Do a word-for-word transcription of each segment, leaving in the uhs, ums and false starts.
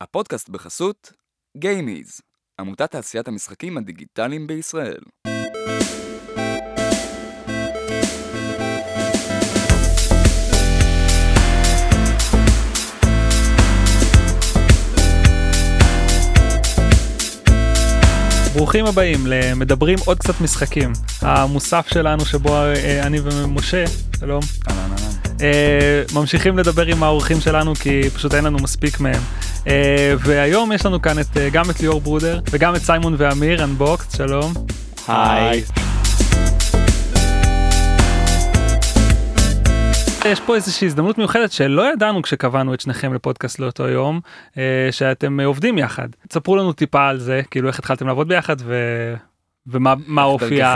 הפודקאסט בחסות Game איז, עמותת תעשיית המשחקים הדיגיטליים בישראל. ברוכים הבאים למדברים עוד קצת משחקים, המוסף שלנו שבו אני ומשה, שלום, אהלן, אהלן, ממשיכים לדבר עם האורחים שלנו כי פשוט אין לנו מספיק מהם. Uh, והיום יש לנו כאן את, uh, גם את ליאור ברודר וגם את סיימון ואמיר, אנבוקס, שלום. היי. יש פה איזושהי הזדמנות מיוחדת שלא ידענו כשקבענו את שניכם לפודקאסט לאותו יום, uh, שאתם עובדים יחד. תספרו לנו טיפה על זה, כאילו איך התחלתם לעבוד ביחד ו... ומה הופיע...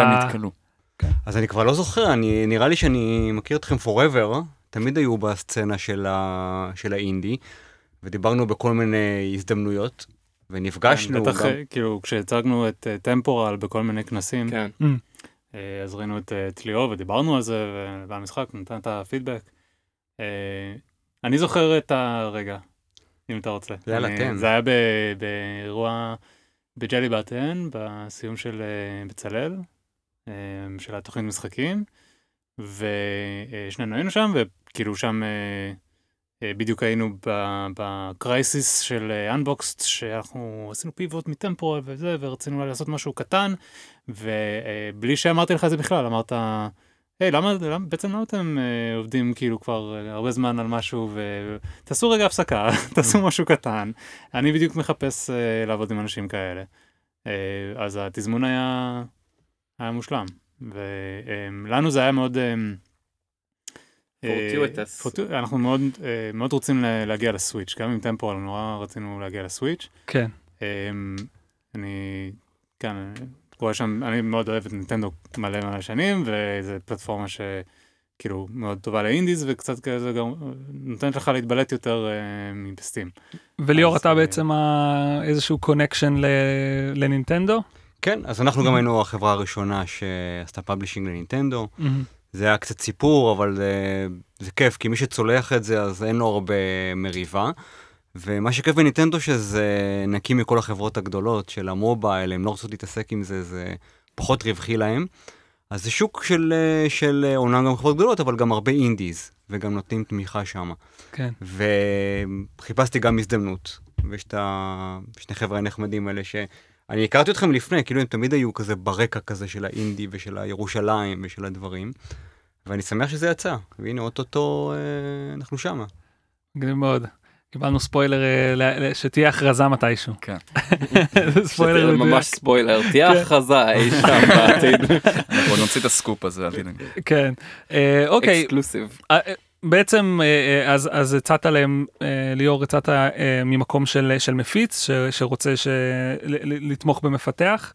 Okay. אז אני כבר לא זוכר, אני, נראה לי שאני מכיר אתכם forever, תמיד היו בסצנה של, ה... של האינדי, ודיברנו בכל מיני הזדמנויות, ונפגשנו גם... כאילו, כשהצגנו את טמפורל בכל מיני כנסים, אז ראינו את ליאור ודיברנו על זה, והמשחק נתן את הפידבק. אני זוכר את הרגע, אם אתה רוצה. יאללה, כן. זה היה באירוע בג'לי באטן, בסיום של בצלל, של התוכנית משחקים, ושנינו היינו שם, וכאילו שם... בדיוק היינו בקרייסיס של אנבוקסט, שאנחנו עשינו פיבוט מטמפורל וזה, ורצינו לעשות משהו קטן, ובלי שאמרתי לך זה בכלל, אמרת, היי, למה, בעצם למה אתם עובדים כאילו כבר הרבה זמן על משהו, ותעשו רגע הפסקה, תעשו משהו קטן, אני בדיוק מחפש לעבוד עם אנשים כאלה. אז התזמון היה מושלם, ולנו זה היה מאוד... אנחנו מאוד מאוד רוצים להגיע לסוויץ', גם עם טמפורל נורא רצינו להגיע לסוויץ'. כן. אני, כן, רואה שם, אני מאוד אוהב את נינטנדו מלא מלא שנים, וזו פלטפורמה שכאילו מאוד טובה לאינדיז, וקצת כזה גם נותנת לך להתבלט יותר מבסטים. וליאור, אתה בעצם איזשהו קונקשן לנינטנדו? כן, אז אנחנו גם היינו החברה הראשונה שעשתה פאבלישינג לנינטנדו. זה היה קצת סיפור, אבל זה, זה כיף, כי מי שצולח את זה, אז אין לו הרבה מריבה. ומה שכיף בנינטנדו, שזה נקי מכל החברות הגדולות של המובייל, הם לא רוצות להתעסק עם זה, זה פחות רווחי להם. אז זה שוק של, של אומנם גם חברות גדולות, אבל גם הרבה אינדיז, וגם נותנים תמיכה שם. כן. וחיפשתי גם הזדמנות, ויש את שני חבר'ה נחמדים האלה ש... אני הכרתי אתכם לפני, כאילו הם תמיד היו כזה ברקע כזה של האינדי ושל הירושלים ושל הדברים, ואני שמח שזה יצא, והנה אוטוטו אה, אנחנו שמה. גדול מאוד. קיבלנו ספוילר אה, שתהיה הכרזה מתישהו. כן. ספוילר מדויק. ממש ספוילר, תהיה הכרזה אי שם בעתיד. אנחנו נוציא את הסקופ הזה, אל תדאג. כן. אה, אוקיי. אקסקלוסיב. בעצם, אז, אז הצעת להם, ליאור, הצעת ממקום של, של מפיץ, ש, שרוצה של, לתמוך במפתח.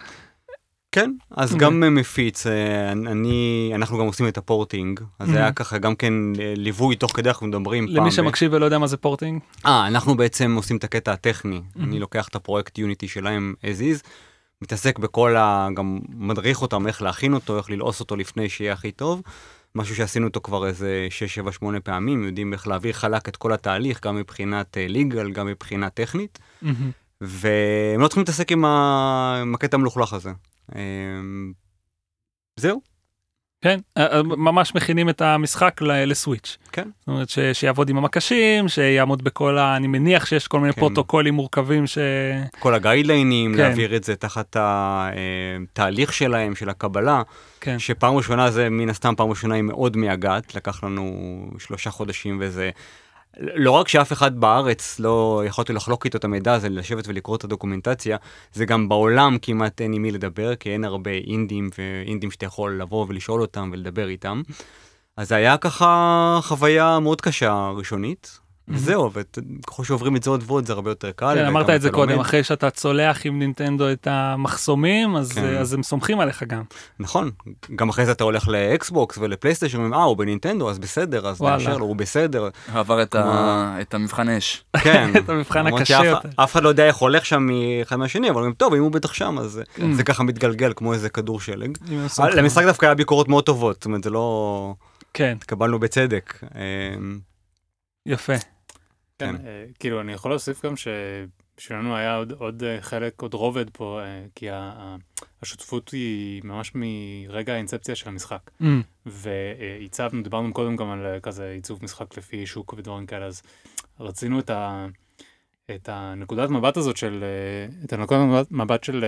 כן, אז mm-hmm. גם מפיץ, אני, אנחנו גם עושים את הפורטינג, אז mm-hmm. היה ככה גם כן ליווי תוך כדי אנחנו מדברים למי פעם. למי שמקשיב ב... ולא יודע מה זה פורטינג? אה, אנחנו בעצם עושים את הקטע הטכני. Mm-hmm. אני לוקח את הפרויקט יוניטי שלהם as is, מתעסק בכל ה... גם מדריך אותם, איך להכין אותו, איך ללעוס אותו לפני שיהיה הכי טוב. משהו שעשינו אותו כבר איזה שש, שבע, שמונה פעמים, יודעים איך להעביר חלק את כל התהליך, גם מבחינת ליגל, גם מבחינה טכנית, והם לא צריכים להתעסק עם הקטע המלוכלך הזה. זהו. כן, ממש מכינים את המשחק לסוויץ'. כן. זאת אומרת, שיעבוד עם המקשים, שיעמוד בכל ה... אני מניח שיש כל מיני פרוטוקולים מורכבים ש... כל הגיידליינים, להעביר את זה תחת התהליך שלהם, של הקבלה, שפעם ראשונה זה, מן הסתם פעם ראשונה היא מאוד מייגעת, לקח לנו שלושה חודשים וזה... לא רק שאף אחד בארץ לא יכולתי לחלוק איתו את המידע הזה, לשבת ולקרוא את הדוקומנטציה, זה גם בעולם כמעט אין עם מי לדבר, כי אין הרבה אינדים ואינדים שאתה יכול לבוא ולשאול אותם ולדבר איתם. אז זה היה ככה חוויה מאוד קשה ראשונית. זהו, וככל שעוברים את זה עוד ועוד, זה הרבה יותר קל. אמרת את זה קודם, אחרי שאתה צולח עם נינטנדו את המחסומים, אז הם סומכים עליך גם. נכון, גם אחרי זה אתה הולך לאקסבוקס ולפלייסטיישן, אה, הוא בנינטנדו, אז בסדר, אז נאשר לו, הוא בסדר. עבר את המבחן אש. כן. את המבחן הקשה יותר. אף אחד לא יודע איך הולך שם מאחד מהשני, אבל טוב, אם הוא בטח שם, אז זה ככה מתגלגל כמו איזה כדור שלג. למשחק דווקא היה ביקורות מאוד טובות, זאת אומרת, זה לא... כן. התקבלנו בצדק. יפה. כן, כאילו אני יכול להוסיף גם שלנו היה עוד חלק, עוד רובד פה, כי השותפות היא ממש מרגע האינספציה של המשחק. ועיצבנו, דיברנו קודם גם על כזה עיצוב משחק לפי שוק ודברים כאלה, אז רצינו את ה... את הנקודת מבט הזאת של, את הנקודת מבט של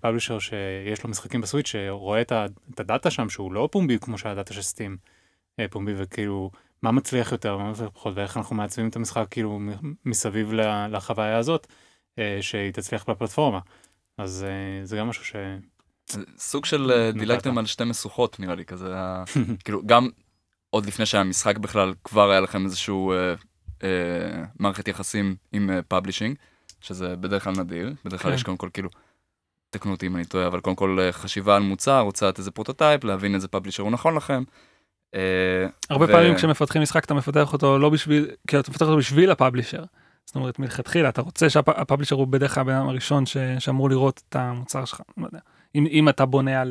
פאבלישר שיש לו משחקים בסוויץ' שרואה את הדאטה שם שהוא לא פומבי כמו שהדאטה של סטים פומבי, וכאילו מה מצליח יותר, מה מצליח פחות, ואיך אנחנו מעצבים את המשחק כאילו מסביב לחוויה הזאת שהיא תצליח בפלטפורמה. אז זה גם משהו ש... סוג של דילגתם על שתי מסוחות נראה לי כזה, כאילו גם עוד לפני שהמשחק בכלל כבר היה לכם איזשהו... מערכת יחסים עם פאבלישינג, שזה בדרך כלל נדיר, בדרך כלל יש קודם כל כאילו, תקנו אותי אם אני טועה, אבל קודם כל חשיבה על מוצר, הוצאת איזה פרוטוטייפ, להבין איזה פאבלישר הוא נכון לכם. הרבה פעמים כשמפתחים משחק, אתה מפתח אותו לא בשביל, כי אתה מפתח אותו בשביל הפאבלישר, זאת אומרת, מלכתחילה, אתה רוצה שהפאבלישר הוא בדרך כלל הבן הראשון שאמור לראות את המוצר שלך, לא יודע, אם אתה בונה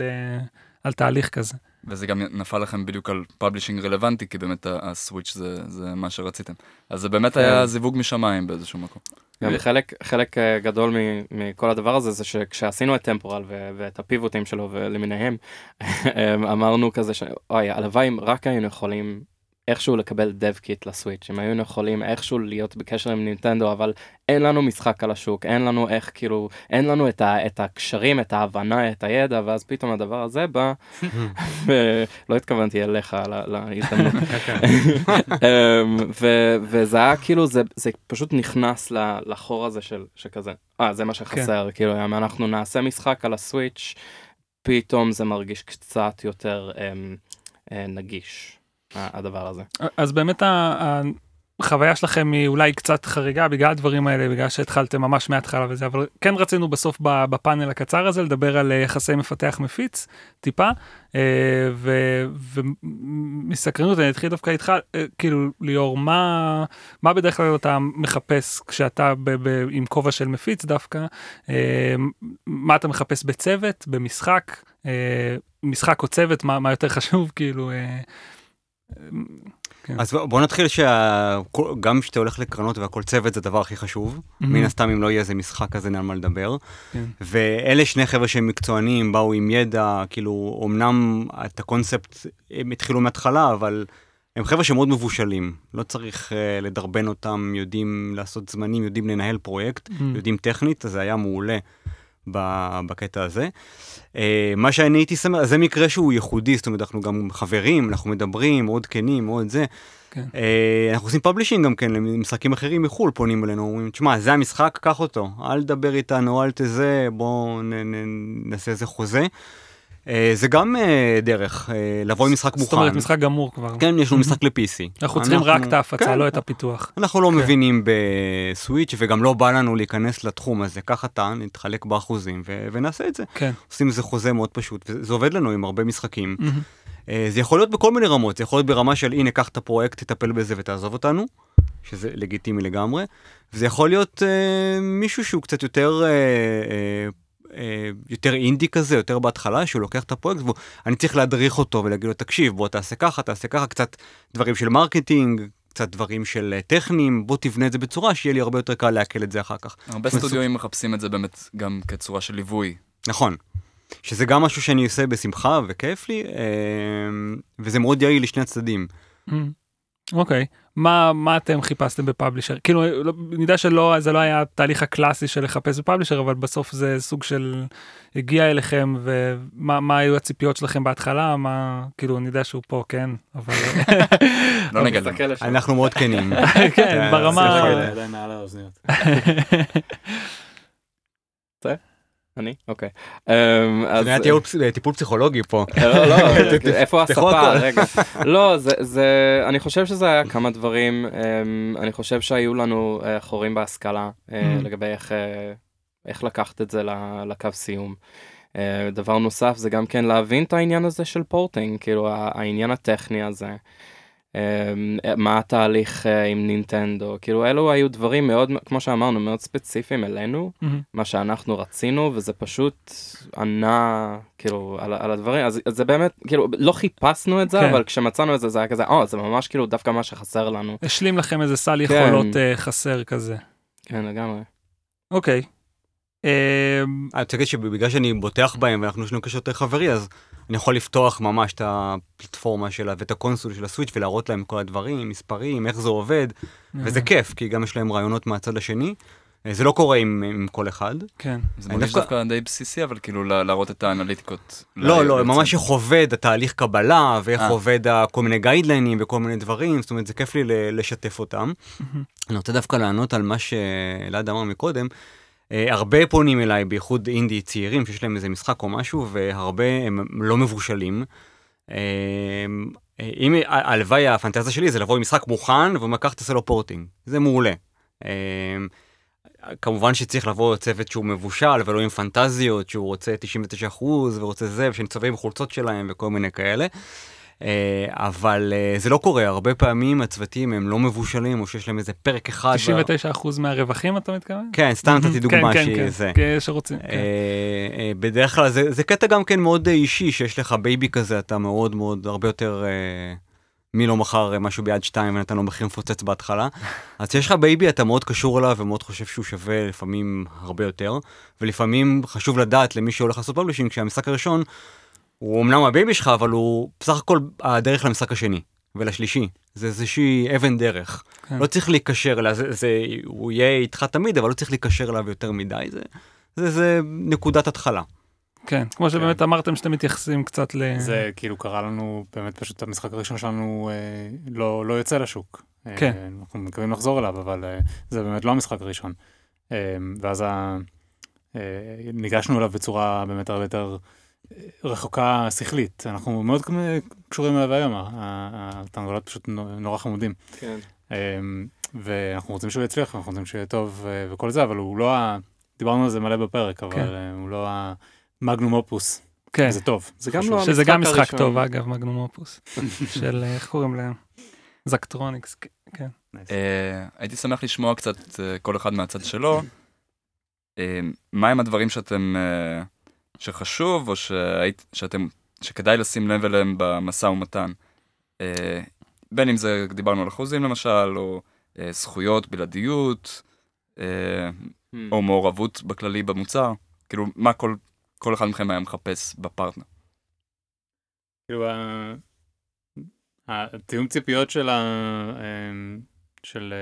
על תהליך כזה. וזה גם נפל לכם בדיוק על פאבלישינג רלוונטי, כי באמת הסוויץ' זה, זה מה שרציתם. אז זה באמת היה זיווג משמיים באיזשהו מקום. גם חלק, חלק גדול מכל הדבר הזה, זה שכשעשינו את טמפורל ואת הפיבוטים שלו ולמיניהם, אמרנו כזה ש... אוי, הלוואי אם רק היינו יכולים איכשהו לקבל דב קיט לסוויץ', אם היינו יכולים איכשהו להיות בקשר עם נינטנדו, אבל אין לנו משחק על השוק, אין לנו איך, כאילו, אין לנו את, ה, את הקשרים, את ההבנה, את הידע, ואז פתאום הדבר הזה בא, ולא התכוונתי אליך להזדמנות. וזה היה כאילו, זה, זה פשוט נכנס לחור הזה של, שכזה, אה, זה מה שחסר, כאילו, אם אנחנו נעשה משחק על הסוויץ', פתאום זה מרגיש קצת יותר נגיש. הדבר הזה. אז באמת החוויה שלכם היא אולי קצת חריגה בגלל הדברים האלה, בגלל שהתחלתם ממש מההתחלה וזה, אבל כן רצינו בסוף בפאנל הקצר הזה לדבר על יחסי מפתח מפיץ, טיפה, ומסקרנות, אני אתחיל דווקא איתך, כאילו ליאור, מה בדרך כלל אתה מחפש כשאתה עם כובע של מפיץ דווקא, מה אתה מחפש בצוות, במשחק, משחק או צוות, מה יותר חשוב, כאילו... אז בוא נתחיל שגם שאתה הולך לקרנות והכל צוות זה הדבר הכי חשוב, מן הסתם אם לא יהיה איזה משחק כזה נעל מה לדבר, ואלה שני חבר'ה שהם מקצוענים, באו עם ידע, כאילו אמנם את הקונספט הם התחילו מההתחלה, אבל הם חבר'ה שמאוד מבושלים, לא צריך לדרבן אותם, יודעים לעשות זמנים, יודעים לנהל פרויקט, יודעים טכנית, אז זה היה מעולה. בקטע הזה. מה שאני הייתי שמח, זה מקרה שהוא ייחודי, זאת אומרת, אנחנו גם חברים, אנחנו מדברים, מאוד כנים, מאוד זה. אנחנו עושים פאבלישינג גם כן, למשחקים אחרים מחול פונים אלינו, אומרים, תשמע, זה המשחק, קח אותו, אל דבר איתנו, אל תזה, בואו נעשה איזה חוזה. זה גם דרך, לבוא עם משחק מוכן. זאת אומרת, משחק גמור כבר. כן, יש לנו משחק לפי-סי. אנחנו צריכים רק את ההפצה, לא את הפיתוח. אנחנו לא מבינים בסוויץ' וגם לא בא לנו להיכנס לתחום הזה. ככה אתה, נתחלק באחוזים ונעשה את זה. עושים איזה חוזה מאוד פשוט, וזה עובד לנו עם הרבה משחקים. זה יכול להיות בכל מיני רמות, זה יכול להיות ברמה של, הנה, קח את הפרויקט, תטפל בזה ותעזוב אותנו, שזה לגיטימי לגמרי. וזה יכול להיות מישהו שהוא קצת יותר יותר אינדי כזה, יותר בהתחלה, שהוא לוקח את הפרויקט, ואני צריך להדריך אותו ולהגיד לו, תקשיב, בוא תעשה ככה, תעשה ככה, קצת דברים של מרקטינג, קצת דברים של טכנים, בוא תבנה את זה בצורה שיהיה לי הרבה יותר קל להקל את זה אחר כך. הרבה סטודיואים מחפשים את זה באמת גם כצורה של ליווי. נכון. שזה גם משהו שאני עושה בשמחה וכיף לי, וזה מאוד יעיל לשני הצדדים. אוקיי. מה, מה אתם חיפשתם בפאבלישר? כאילו, נדע שלא, זה לא היה התהליך הקלאסי של לחפש בפאבלישר, אבל בסוף זה סוג של הגיע אליכם, ומה, מה היו הציפיות שלכם בהתחלה? מה, כאילו, נדע שהוא פה, כן, אבל... לא נגד, אנחנו מאוד כנים. כן, ברמה... עדיין מעל האוזניות. זה? אני? אוקיי. זה היה טיפול פסיכולוגי פה. לא, לא, איפה הספה? רגע. לא, זה, אני חושב שזה היה כמה דברים, אני חושב שהיו לנו חורים בהשכלה, לגבי איך לקחת את זה לקו סיום. דבר נוסף זה גם כן להבין את העניין הזה של פורטינג, כאילו העניין הטכני הזה. מה התהליך עם נינטנדו, כאילו אלו היו דברים מאוד, כמו שאמרנו, מאוד ספציפיים אלינו, מה שאנחנו רצינו, וזה פשוט ענה, כאילו, על הדברים, אז זה באמת, כאילו, לא חיפשנו את זה, אבל כשמצאנו את זה, זה היה כזה, אה, זה ממש כאילו דווקא מה שחסר לנו. השלים לכם איזה סל יכולות חסר כזה. כן, לגמרי. אוקיי. אני חושב שבגלל שאני בוטח בהם, ואנחנו שנו כשאתה חברי, אז אני יכול לפתוח ממש את הפלטפורמה שלה ואת הקונסול של הסוויץ' ולהראות להם כל הדברים, מספרים, איך זה עובד, וזה כיף, כי גם יש להם רעיונות מהצד השני. זה לא קורה עם, עם כל אחד. כן. זה מרגיש דווקא די בסיסי, אבל כאילו להראות את האנליטיקות. לא, לא, ממש עובד התהליך קבלה, ואיך עובד כל מיני גיידליינים וכל מיני דברים, זאת אומרת, זה כיף לי לשתף אותם. אני רוצה דווקא לענות על מה שאלעד אמר מקודם, הרבה פונים אליי, בייחוד אינדי צעירים, שיש להם איזה משחק או משהו, והרבה הם לא מבושלים. אם הלוואי הפנטזיה שלי זה לבוא עם משחק מוכן, ומכך תעשה לו פורטינג. זה מעולה. כמובן שצריך לבוא צוות שהוא מבושל, ולא עם פנטזיות, שהוא רוצה תשעים ותשעה אחוז, ורוצה זה, ושנצבעים בחולצות שלהם, וכל מיני כאלה. אבל זה לא קורה, הרבה פעמים הצוותים הם לא מבושלים, או שיש להם איזה פרק אחד. תשעים ותשעה אחוז מהרווחים אתה מתכוון? כן, סתם נתתי דוגמה שהיא זה. כן, שרוצים. בדרך כלל זה קטע גם כן מאוד אישי, שיש לך בייבי כזה, אתה מאוד מאוד, הרבה יותר, מי לא מכר משהו ביד שתיים, ונתן לו מחיר מפוצץ בהתחלה. אז כשיש לך בייבי, אתה מאוד קשור אליו, ומאוד חושב שהוא שווה לפעמים הרבה יותר, ולפעמים חשוב לדעת למי שהולך לעשות פאבלישינג, כשהמשחק הראשון הוא אמנם הבייבי שלך, אבל הוא בסך הכל הדרך למשחק השני ולשלישי. זה איזושהי אבן דרך. כן. לא צריך להיקשר אליו, זה, זה, הוא יהיה איתך תמיד, אבל לא צריך להיקשר אליו יותר מדי. זה, זה, זה נקודת התחלה. כן, כמו שבאמת כן. אמרתם שאתם מתייחסים קצת ל... זה כאילו קרה לנו, באמת פשוט המשחק הראשון שלנו אה, לא, לא יוצא לשוק. כן. אה, אנחנו מקווים לחזור אליו, אבל אה, זה באמת לא המשחק הראשון. אה, ואז ה, אה, ניגשנו אליו בצורה באמת הרבה יותר... רחוקה שכלית, אנחנו מאוד קשורים אליו היום, התנגולות פשוט נורא חמודים. כן. ואנחנו רוצים שהוא יצליח, אנחנו רוצים שהוא יהיה טוב וכל זה, אבל הוא לא, דיברנו על זה מלא בפרק, אבל הוא לא המגנום אופוס. כן. זה טוב. שזה גם משחק טוב, אגב, מגנום אופוס. של, איך קוראים להם? אלקטרוניקס, כן. הייתי שמח לשמוע קצת כל אחד מהצד שלו. מהם הדברים שאתם... שחשוב, או שהיית, שאתם, שכדאי לשים לב אליהם במסע ומתן. אה, בין אם זה, דיברנו על אחוזים למשל, או אה, זכויות, בלעדיות, אה, hmm. או מעורבות בכללי במוצר. כאילו, מה כל, כל אחד מכם היה מחפש בפרטנר? כאילו, ה... התיאום ציפיות של, ה... של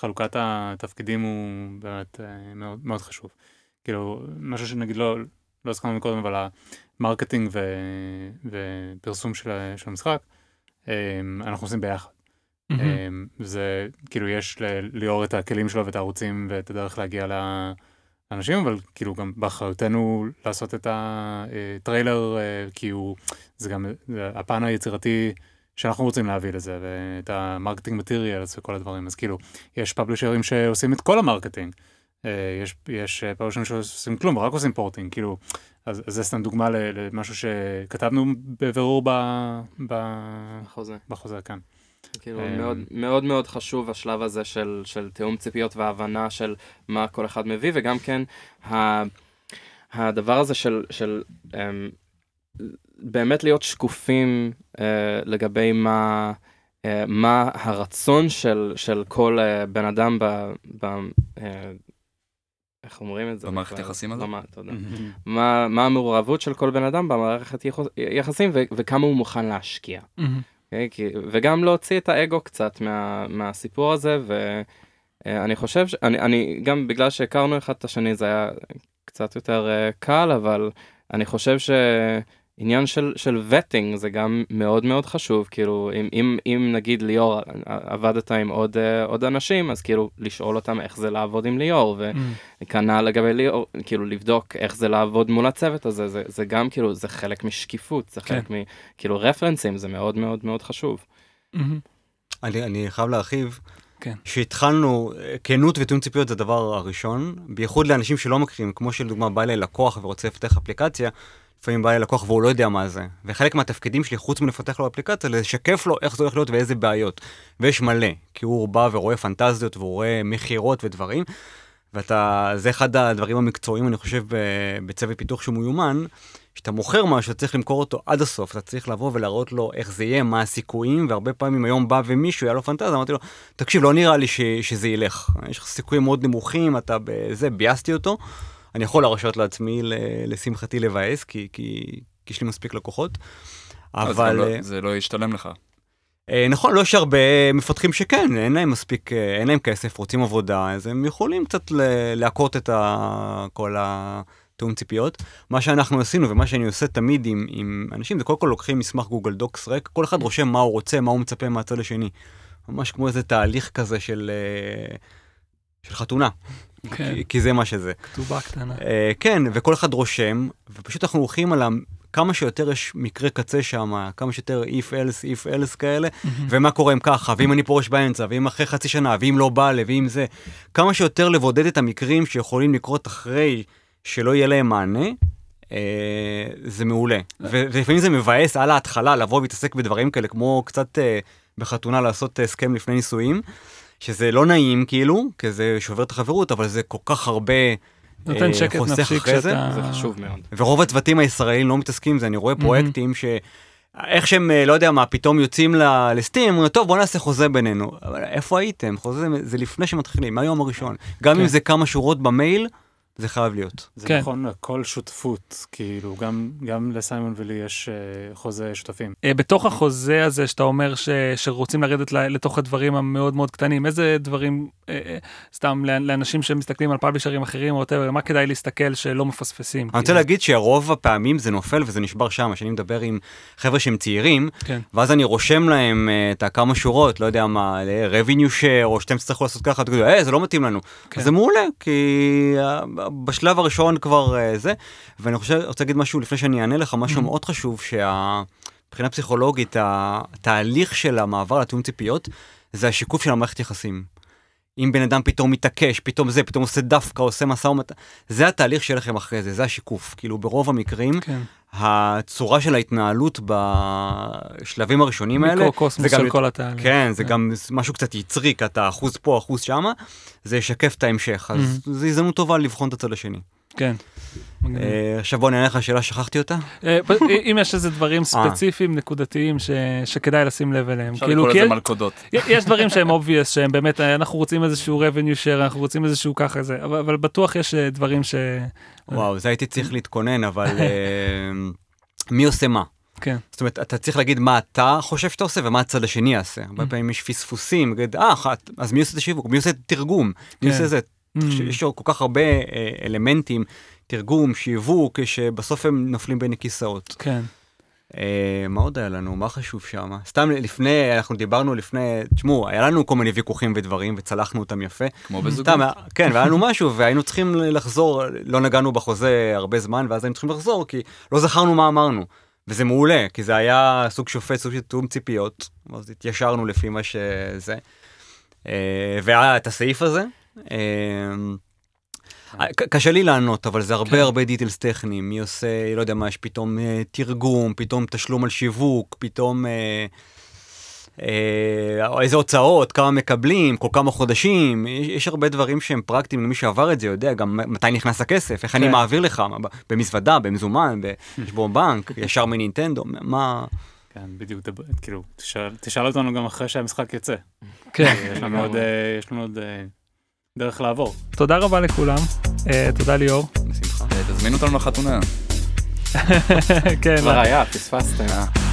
חלוקת התפקידים הוא באמת מאוד, מאוד חשוב. כאילו, משהו שנגיד לא, לא הסכמנו מקודם, אבל המרקטינג ו, ופרסום של, של המשחק, אנחנו עושים ביחד. Mm-hmm. זה, כאילו, יש ליאור את הכלים שלו ואת הערוצים ואת הדרך להגיע לאנשים, אבל כאילו גם באחריותנו לעשות את הטריילר, כי הוא, זה גם הפן היצירתי שאנחנו רוצים להביא לזה, ואת המרקטינג מטריאלס וכל הדברים. אז כאילו, יש פאבלישרים שעושים את כל המרקטינג, יש, יש פאבלישרים שעושים כלום, רק עושים פורטינג, כאילו, אז, אז זה סתם דוגמה למשהו שכתבנו בבירור ב, ב, בחוזה. בחוזה, כן. כאילו, מאוד, מאוד מאוד חשוב השלב הזה של, של תיאום ציפיות וההבנה של מה כל אחד מביא, וגם כן, ה, הדבר הזה של, של, אמ, באמת להיות שקופים, אמ, לגבי מה, אמ, מה הרצון של, של כל בן אדם ב, ב, איך אומרים את זה? במערכת יחסים הזאת? תודה. מה המעורבות של כל בן אדם במערכת יחסים, וכמה הוא מוכן להשקיע. וגם להוציא את האגו קצת מהסיפור הזה, ואני חושב, גם בגלל שהכרנו אחד את השני, זה היה קצת יותר קל, אבל אני חושב שעניין של וטינג זה גם מאוד מאוד חשוב, כאילו, אם נגיד ליאור עבדת עם עוד אנשים, אז כאילו לשאול אותם איך זה לעבוד עם ליאור, וכנ"ל לגבי ליאור, כאילו לבדוק איך זה לעבוד מול הצוות הזה, זה גם כאילו, זה חלק משקיפות, זה חלק מכאילו רפרנסים, זה מאוד מאוד מאוד חשוב. אני חייב להרחיב, שהתחלנו, כנות ותיאום ציפיות זה הדבר הראשון, בייחוד לאנשים שלא מכירים, כמו שלדוגמה בא אליי לקוח ורוצה לפתח אפליקציה, לפעמים בא ללקוח והוא לא יודע מה זה, וחלק מהתפקידים שלי חוץ מלפתח לו אפליקציה, לשקף לו איך זה הולך להיות ואיזה בעיות, ויש מלא, כי הוא בא ורואה פנטזיות, והוא רואה מחירות ודברים, ואתה, זה אחד הדברים המקצועיים, אני חושב, בצוות פיתוח שהוא מיומן, שאתה מוכר משהו, צריך למכור אותו עד הסוף, אתה צריך לבוא ולהראות לו איך זה יהיה, מה הסיכויים, והרבה פעמים היום בא ומישהו, היה לו פנטזיה, אמרתי לו, תקשיב, לא נראה לי ש, שזה ילך, יש סיכויים מאוד נמוכים, אתה בזה, ביאסתי אותו, אני יכול להרשות לעצמי, לשמחתי לבאס, כי, כי, כי יש לי מספיק לקוחות, אבל... זה לא ישתלם לך. נכון, לא יש הרבה מפתחים שכן, אין להם מספיק, אין להם כסף, רוצים עבודה, אז הם יכולים קצת להקות את כל התאום ציפיות. מה שאנחנו עשינו ומה שאני עושה תמיד עם, עם אנשים, זה קודם כל לוקחים מסמך גוגל דוקס ריק, כל אחד רושם מה הוא רוצה, מה הוא מצפה מהצד השני. ממש כמו איזה תהליך כזה של, של חתונה. כן. כי, כי זה מה שזה. כתובה קטנה. כן, וכל אחד רושם, ופשוט אנחנו הולכים על ה... כמה שיותר יש מקרה קצה שם, כמה שיותר if else, if else כאלה, ומה קורה עם ככה, ואם אני פורש באמצע, ואם אחרי חצי שנה, ואם לא בא לי, ואם זה, כמה שיותר לבודד את המקרים שיכולים לקרות אחרי שלא יהיה להם מענה, זה מעולה. ולפעמים זה מבאס על ההתחלה, לבוא ולהתעסק בדברים כאלה, כמו קצת בחתונה לעשות הסכם לפני נישואים, שזה לא נעים כאילו, כי זה שובר את החברות, אבל זה כל כך הרבה... נותן שקט נפשי כשאתה... זה חשוב מאוד. ורוב הצוותים הישראלים לא מתעסקים עם זה, אני רואה פרויקטים ש... איך שהם, לא יודע מה, פתאום יוצאים לסטים, אומרים, טוב, בוא נעשה חוזה בינינו. אבל איפה הייתם? חוזה זה לפני שמתחילים, מהיום הראשון. גם אם זה כמה שורות במייל, זה חייב להיות. זה נכון, כל שותפות, כאילו, גם לסיימון ולי יש חוזה שותפים. בתוך החוזה הזה שאתה אומר שרוצים לרדת לתוך הדברים המאוד מאוד קטנים, איזה דברים, סתם, לאנשים שמסתכלים על פאבלישרים אחרים, או יותר, מה כדאי להסתכל שלא מפספסים? אני רוצה להגיד שרוב הפעמים זה נופל וזה נשבר שם, שאני מדבר עם חבר'ה שהם צעירים, ואז אני רושם להם את הכמה שורות, לא יודע מה, revenue share, או שאתם צריכים לעשות ככה, תגידו, אה, זה לא מתאים לנו. זה מעולה, כי בשלב הראשון כבר זה, ואני חושב, רוצה להגיד משהו לפני שאני אענה לך, משהו מאוד חשוב, שהבחינה פסיכולוגית, התהליך של המעבר לתאום ציפיות, זה השיקוף של המערכת יחסים. אם בן אדם פתאום מתעקש, פתאום זה, פתאום עושה דווקא, עושה מסע ומתן, זה התהליך שלכם אחרי זה, זה השיקוף. כאילו ברוב המקרים, כן. הצורה של ההתנהלות בשלבים הראשונים האלה, מיקרוקוסמוס של כל התהליך. כן, זה גם משהו קצת יצרי, כי אתה אחוז פה, אחוז שמה, זה ישקף את ההמשך. אז זו הזדמנות טובה לבחון את הצד השני. כן. עכשיו בוא נענה לך השאלה, שכחתי אותה? אם יש איזה דברים ספציפיים, נקודתיים, שכדאי לשים לב אליהם. אפשר לקרוא לזה מלכודות. יש דברים שהם obvious, שהם באמת, אנחנו רוצים איזשהו revenue share, אנחנו רוצים איזשהו ככה, אבל בטוח יש דברים ש... וואו, זה הייתי צריך להתכונן, אבל מי עושה מה? כן. זאת אומרת, אתה צריך להגיד מה אתה חושב שאתה עושה, ומה הצד השני יעשה. הרבה פעמים יש פספוסים, אז מי עושה את השיווק? מי עושה את התרגום? מי עושה את זה? יש כל כך הרבה אלמנטים, תרגום, שיווק, שבסוף הם נופלים בין הכיסאות. כן. מה עוד היה לנו? מה חשוב שם? סתם לפני, אנחנו דיברנו לפני, תשמעו, היה לנו כל מיני ויכוחים ודברים, וצלחנו אותם יפה. כמו בזוגות. כן, והיה לנו משהו, והיינו צריכים לחזור, לא נגענו בחוזה הרבה זמן, ואז היינו צריכים לחזור, כי לא זכרנו מה אמרנו. וזה מעולה, כי זה היה סוג שופט, סוג של תאום ציפיות, אז התיישרנו לפי מה שזה. והיה את הסעיף הזה, קשה לי לענות, אבל זה הרבה הרבה דיטלס טכניים, מי עושה, לא יודע מה, יש פתאום תרגום, פתאום תשלום על שיווק, פתאום איזה הוצאות, כמה מקבלים, כל כמה חודשים, יש הרבה דברים שהם פרקטיים, למי שעבר את זה יודע, גם מתי נכנס הכסף, איך אני מעביר לך, במזוודה, במזומן, בחשבון בנק, ישר מנינטנדו, מה... כן, בדיוק, כאילו, תשאל אותנו גם אחרי שהמשחק יצא. כן. יש לנו עוד... דרך לעבור. תודה רבה לכולם. תודה ליאור. בשמחה. תזמינו אותנו לחתונה. כן. לראייה, פספסתם.